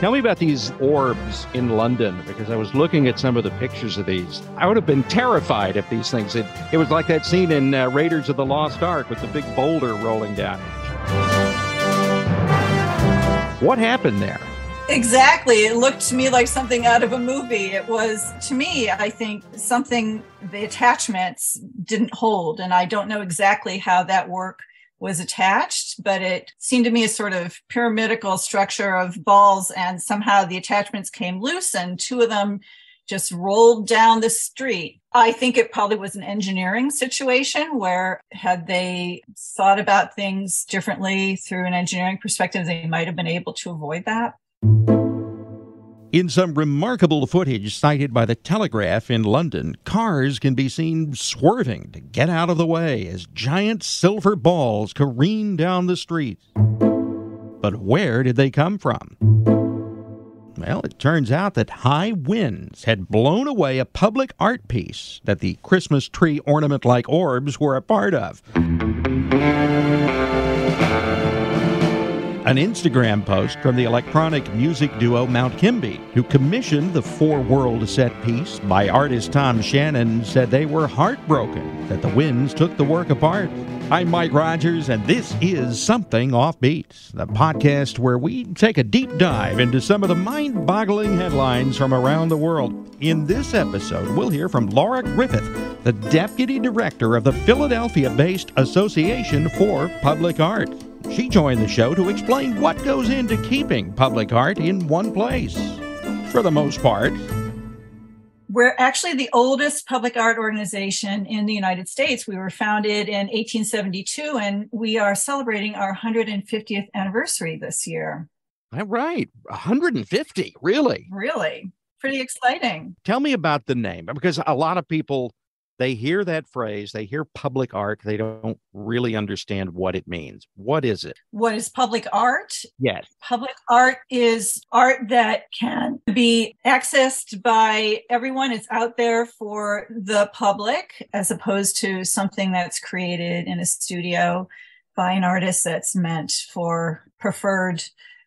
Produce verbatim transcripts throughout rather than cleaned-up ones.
Tell me about these orbs in London, because I was looking at some of the pictures of these. I would have been terrified if these things had... It was like that scene in uh, Raiders of the Lost Ark with the big boulder rolling down. What happened there? Exactly. It looked to me like something out of a movie. It was, to me, I think, something the attachments didn't hold. And I don't know exactly how that worked was attached, but it seemed to me a sort of pyramidical structure of balls, and somehow the attachments came loose and two of them just rolled down the street. I think it probably was an engineering situation where, had they thought about things differently through an engineering perspective, they might have been able to avoid that. In some remarkable footage cited by the Telegraph in London, cars can be seen swerving to get out of the way as giant silver balls careen down the street. But where did they come from? Well, it turns out that high winds had blown away a public art piece that the Christmas tree ornament-like orbs were a part of. An Instagram post from the electronic music duo Mount Kimbie, who commissioned the Four World set piece by artist Tom Shannon, said they were heartbroken that the winds took the work apart. I'm Mike Rogers, and this is Something Offbeat, the podcast where we take a deep dive into some of the mind-boggling headlines from around the world. In this episode, we'll hear from Laura Griffith, the deputy director of the Philadelphia-based Association for Public Art. She joined the show to explain what goes into keeping public art in one place, for the most part. We're actually the oldest public art organization in the United States. We were founded in eighteen seventy-two, and we are celebrating our one hundred fiftieth anniversary this year. All right. one hundred fifty, really? Really. Pretty exciting. Tell me about the name, because a lot of people... they hear that phrase, they hear public art, they don't really understand what it means. What is it? What is public art? Yes. Public art is art that can be accessed by everyone. It's out there for the public, as opposed to something that's created in a studio by an artist that's meant for preferred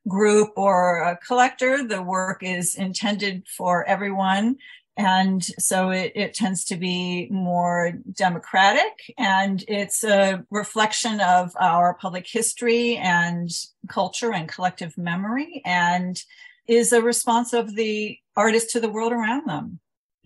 group or a collector. The work is intended for everyone. And so it, it tends to be more democratic, and it's a reflection of our public history and culture and collective memory, and is a response of the artist to the world around them.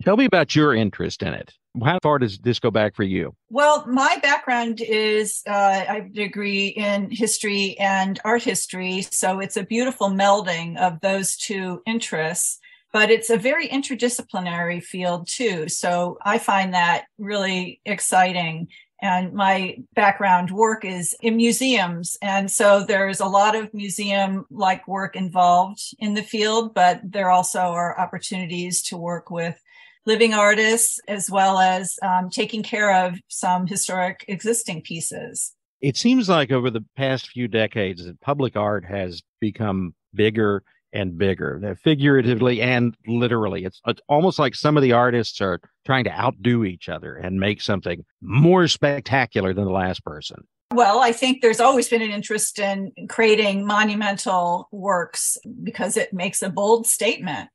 Tell me about your interest in it. How far does this go back for you? Well, my background is, uh, I have a degree in history and art history, so it's a beautiful melding of those two interests. But it's a very interdisciplinary field, too. So I find that really exciting. And my background work is in museums. And so there's a lot of museum-like work involved in the field, but there also are opportunities to work with living artists, as well as um, taking care of some historic existing pieces. It seems like over the past few decades that public art has become bigger and bigger, figuratively and literally. It's, it's almost like some of the artists are trying to outdo each other and make something more spectacular than the last person. Well, I think there's always been an interest in creating monumental works because it makes a bold statement.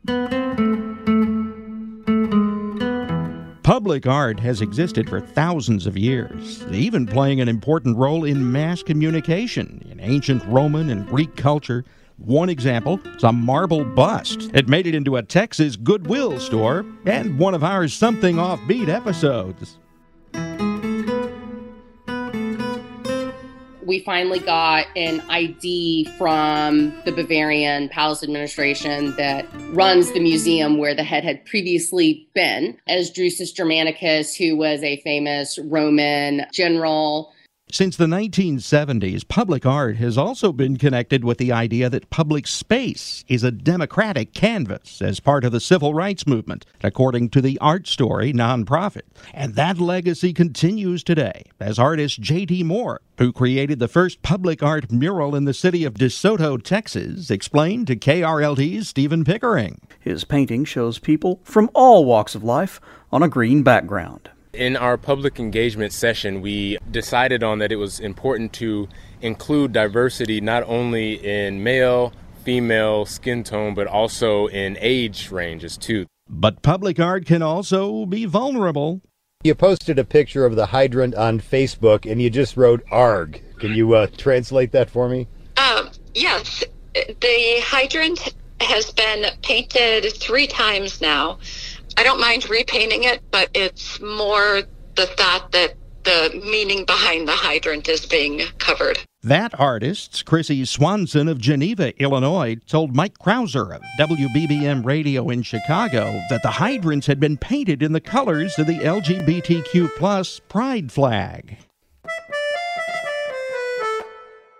Public art has existed for thousands of years, even playing an important role in mass communication in ancient Roman and Greek culture. One example is a marble bust. It made it into a Texas Goodwill store and one of our Something Offbeat episodes. We finally got an I D from the Bavarian Palace Administration that runs the museum where the head had previously been, as Drusus Germanicus, who was a famous Roman general Since the nineteen seventies, public art has also been connected with the idea that public space is a democratic canvas as part of the civil rights movement, according to the Art Story nonprofit. And that legacy continues today as artist J D. Moore, who created the first public art mural in the city of DeSoto, Texas, explained to K R L T's Stephen Pickering. His painting shows people from all walks of life on a green background. In our public engagement session, we decided on that it was important to include diversity not only in male, female, skin tone, but also in age ranges too. But public art can also be vulnerable. You posted a picture of the hydrant on Facebook and you just wrote A R G. Can you uh, translate that for me? Um, yes. The hydrant has been painted three times now. I don't mind repainting it, but it's more the thought that the meaning behind the hydrant is being covered. That artist, Chrissy Swanson of Geneva, Illinois, told Mike Krauser of W B B M Radio in Chicago that the hydrants had been painted in the colors of the L G B T Q plus pride flag.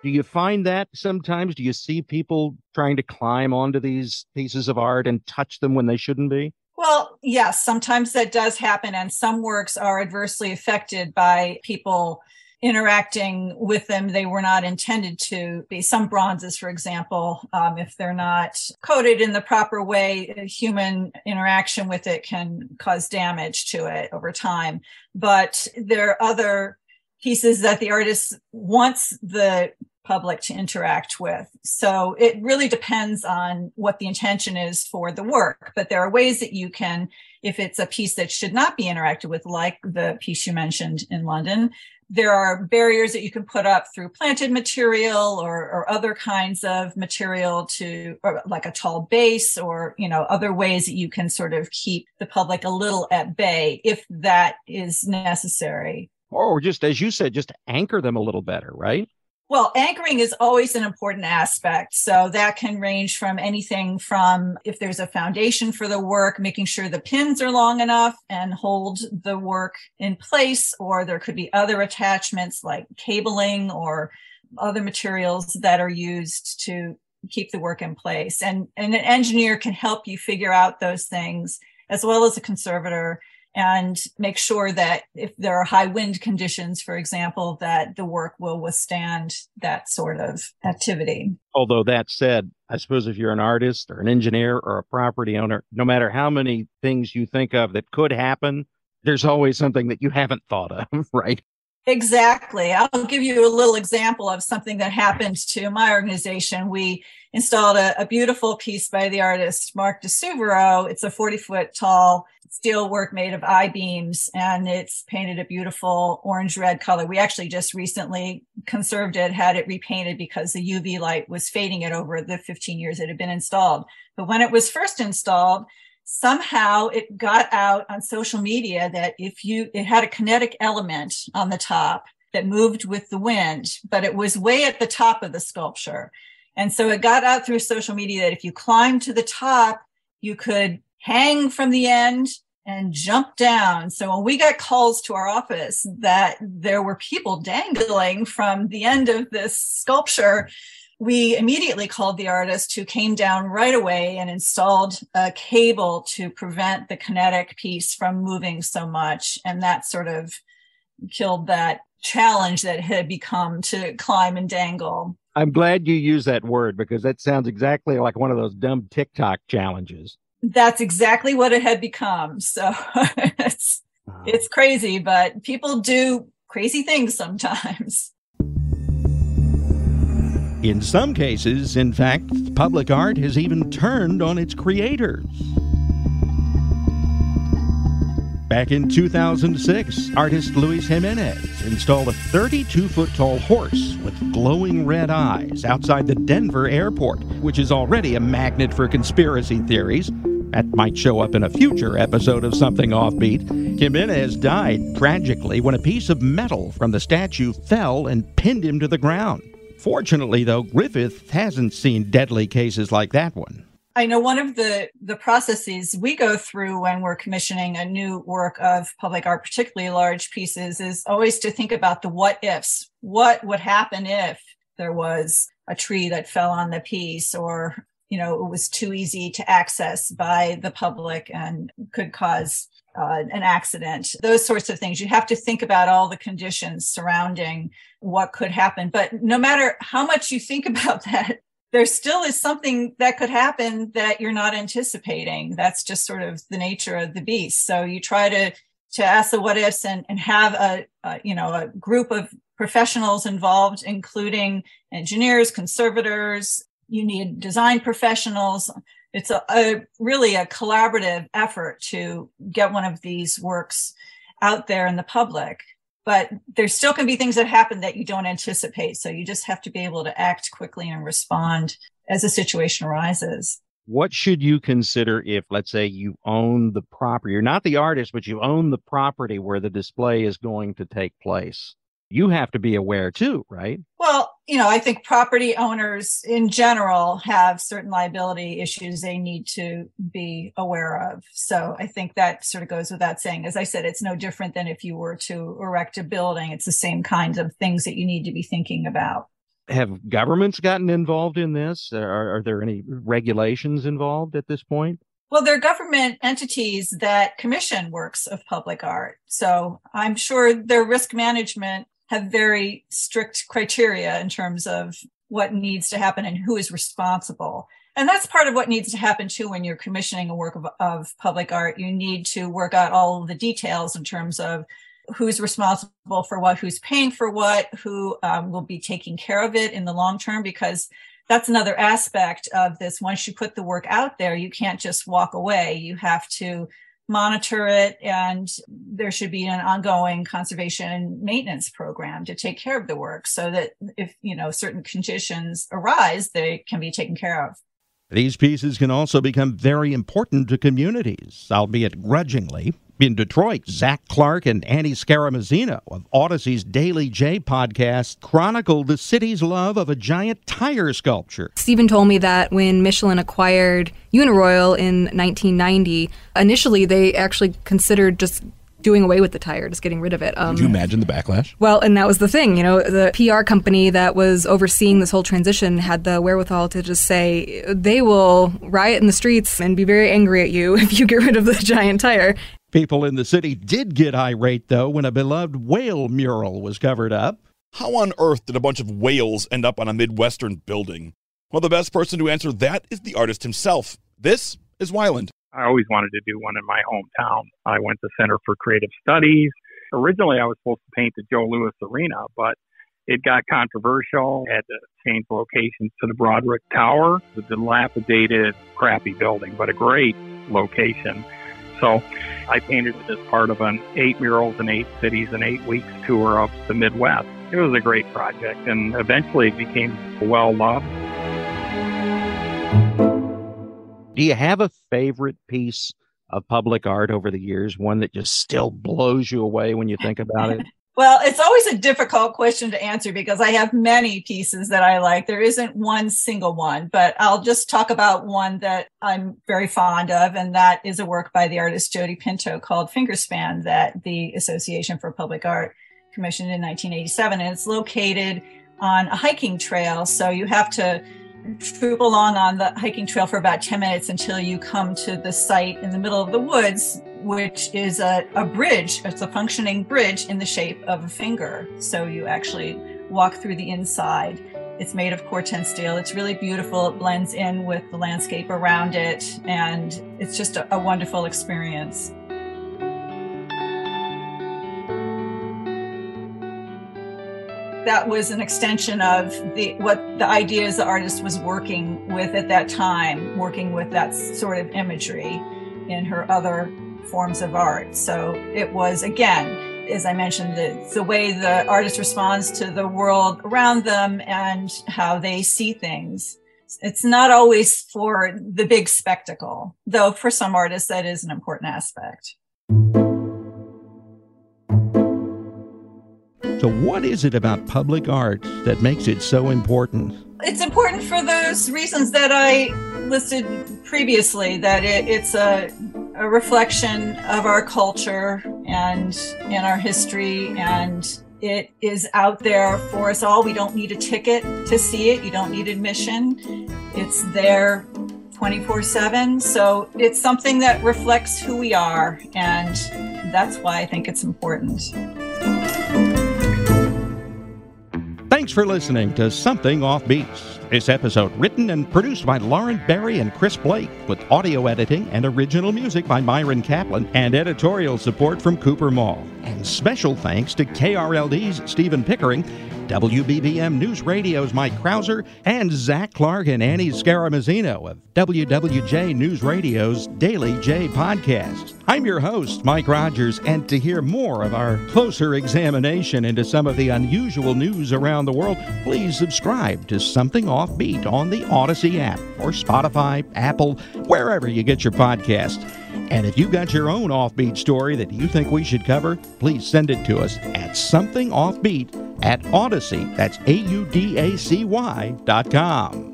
Do you find that sometimes? Do you see people trying to climb onto these pieces of art and touch them when they shouldn't be? Well, yes, sometimes that does happen, and some works are adversely affected by people interacting with them they were not intended to be. Some bronzes, for example, um, if they're not coated in the proper way, human interaction with it can cause damage to it over time. But there are other pieces that the artist wants the public to interact with. So it really depends on what the intention is for the work. But there are ways that you can, if it's a piece that should not be interacted with, like the piece you mentioned in London, there are barriers that you can put up through planted material or, or other kinds of material to, or like a tall base, or, you know, other ways that you can sort of keep the public a little at bay if that is necessary. Or just, as you said, just anchor them a little better, right? Well, anchoring is always an important aspect. So that can range from anything from, if there's a foundation for the work, making sure the pins are long enough and hold the work in place, or there could be other attachments like cabling or other materials that are used to keep the work in place. And, and an engineer can help you figure out those things, as well as a conservator, and make sure that if there are high wind conditions, for example, that the work will withstand that sort of activity. Although that said, I suppose if you're an artist or an engineer or a property owner, no matter how many things you think of that could happen, there's always something that you haven't thought of, right? Exactly. I'll give you a little example of something that happened to my organization. We installed a, a beautiful piece by the artist Mark di Suvero. It's a forty-foot tall steel work made of I-beams, and it's painted a beautiful orange-red color. We actually just recently conserved it, had it repainted because the U V light was fading it over the fifteen years it had been installed. But when it was first installed, somehow it got out on social media that if you, it had a kinetic element on the top that moved with the wind, but it was way at the top of the sculpture. And so it got out through social media that if you climbed to the top, you could hang from the end and jump down. So when we got calls to our office that there were people dangling from the end of this sculpture, we immediately called the artist, who came down right away and installed a cable to prevent the kinetic piece from moving so much. And that sort of killed that challenge that had become to climb and dangle. I'm glad you use that word, because that sounds exactly like one of those dumb TikTok challenges. That's exactly what it had become. So it's, wow. It's crazy, but people do crazy things sometimes. In some cases, in fact, public art has even turned on its creators. Back in two thousand six, artist Luis Jimenez installed a thirty-two-foot tall horse with glowing red eyes outside the Denver airport, which is already a magnet for conspiracy theories. That might show up in a future episode of Something Offbeat. Jimenez died tragically when a piece of metal from the statue fell and pinned him to the ground. Fortunately, though, Griffith hasn't seen deadly cases like that one. I know one of the, the processes we go through when we're commissioning a new work of public art, particularly large pieces, is always to think about the what ifs. What would happen if there was a tree that fell on the piece, or, you know, it was too easy to access by the public and could cause uh, an accident? Those sorts of things. You have to think about all the conditions surrounding what could happen. But no matter how much you think about that, there still is something that could happen that you're not anticipating. That's just sort of the nature of the beast. So you try to to ask the what ifs and, and have a, a, you know, a group of professionals involved, including engineers, conservators. You need design professionals. It's a, a really a collaborative effort to get one of these works out there in the public. But there still can be things that happen that you don't anticipate. So you just have to be able to act quickly and respond as a situation arises. What should you consider if, let's say, you own the property? You're not the artist, but you own the property where the display is going to take place. You have to be aware too, right? Well, you know, I think property owners in general have certain liability issues they need to be aware of. So I think that sort of goes without saying. As I said, it's no different than if you were to erect a building. It's the same kinds of things that you need to be thinking about. Have governments gotten involved in this? Are, are there any regulations involved at this point? Well, there are government entities that commission works of public art. So I'm sure their risk management have very strict criteria in terms of what needs to happen and who is responsible. And that's part of what needs to happen too when you're commissioning a work of, of public art. You need to work out all the details in terms of who's responsible for what, who's paying for what, who um, will be taking care of it in the long term, because that's another aspect of this. Once you put the work out there, you can't just walk away. You have to monitor it, and there should be an ongoing conservation and maintenance program to take care of the work so that if, you know, certain conditions arise, they can be taken care of. These pieces can also become very important to communities, albeit grudgingly. In Detroit, Zach Clark and Annie Scaramazzino of Odyssey's Daily J podcast chronicled the city's love of a giant tire sculpture. Stephen told me that when Michelin acquired Uniroyal in nineteen ninety, initially they actually considered just doing away with the tire, just getting rid of it. Um, Could you imagine the backlash? Well, and that was the thing, you know, the P R company that was overseeing this whole transition had the wherewithal to just say, they will riot in the streets and be very angry at you if you get rid of the giant tire. People in the city did get irate, though, when a beloved whale mural was covered up. How on earth did a bunch of whales end up on a Midwestern building? Well, the best person to answer that is the artist himself. This is Wyland. I always wanted to do one in my hometown. I went to Center for Creative Studies. Originally, I was supposed to paint the Joe Louis Arena, but it got controversial. I had to change locations to the Broderick Tower, the dilapidated, crappy building, but a great location. So I painted it as part of an eight murals in eight cities and eight weeks tour of the Midwest. It was a great project, and eventually it became well-loved. Do you have a favorite piece of public art over the years, one that just still blows you away when you think about it? Well, it's always a difficult question to answer because I have many pieces that I like. There isn't one single one, but I'll just talk about one that I'm very fond of, and that is a work by the artist Jody Pinto called Fingerspan that the Association for Public Art commissioned in nineteen eighty-seven, and it's located on a hiking trail, so you have to troop along on the hiking trail for about ten minutes until you come to the site in the middle of the woods, which is a, a bridge. It's a functioning bridge in the shape of a finger. So you actually walk through the inside. It's made of Corten steel. It's really beautiful. It blends in with the landscape around it. And it's just a, a wonderful experience. That was an extension of the what the ideas the artist was working with at that time, working with that sort of imagery in her other forms of art. So it was, again, as I mentioned, the, the way the artist responds to the world around them and how they see things. It's not always for the big spectacle, though for some artists that is an important aspect. So what is it about public art that makes it so important? It's important for those reasons that I listed previously, that it, it's a, a reflection of our culture and in our history, and it is out there for us all. We don't need a ticket to see it. You don't need admission. It's there twenty-four seven. So it's something that reflects who we are, and that's why I think it's important. Thanks for listening to Something Offbeat. This episode written and produced by Lauren Berry and Chris Blake, with audio editing and original music by Myron Kaplan, and editorial support from Cooper Mall. And special thanks to K R L D's Stephen Pickering, W B B M News Radio's Mike Krauser, and Zach Clark and Annie Scaramazzino of W W J News Radio's Daily J podcast. I'm your host, Mike Rogers, and to hear more of our closer examination into some of the unusual news around the world, please subscribe to Something Offbeat on the Odyssey app or Spotify, Apple, wherever you get your podcasts. And if you've got your own offbeat story that you think we should cover, please send it to us at somethingoffbeat at Audacy, that's A U D A C Y dot com.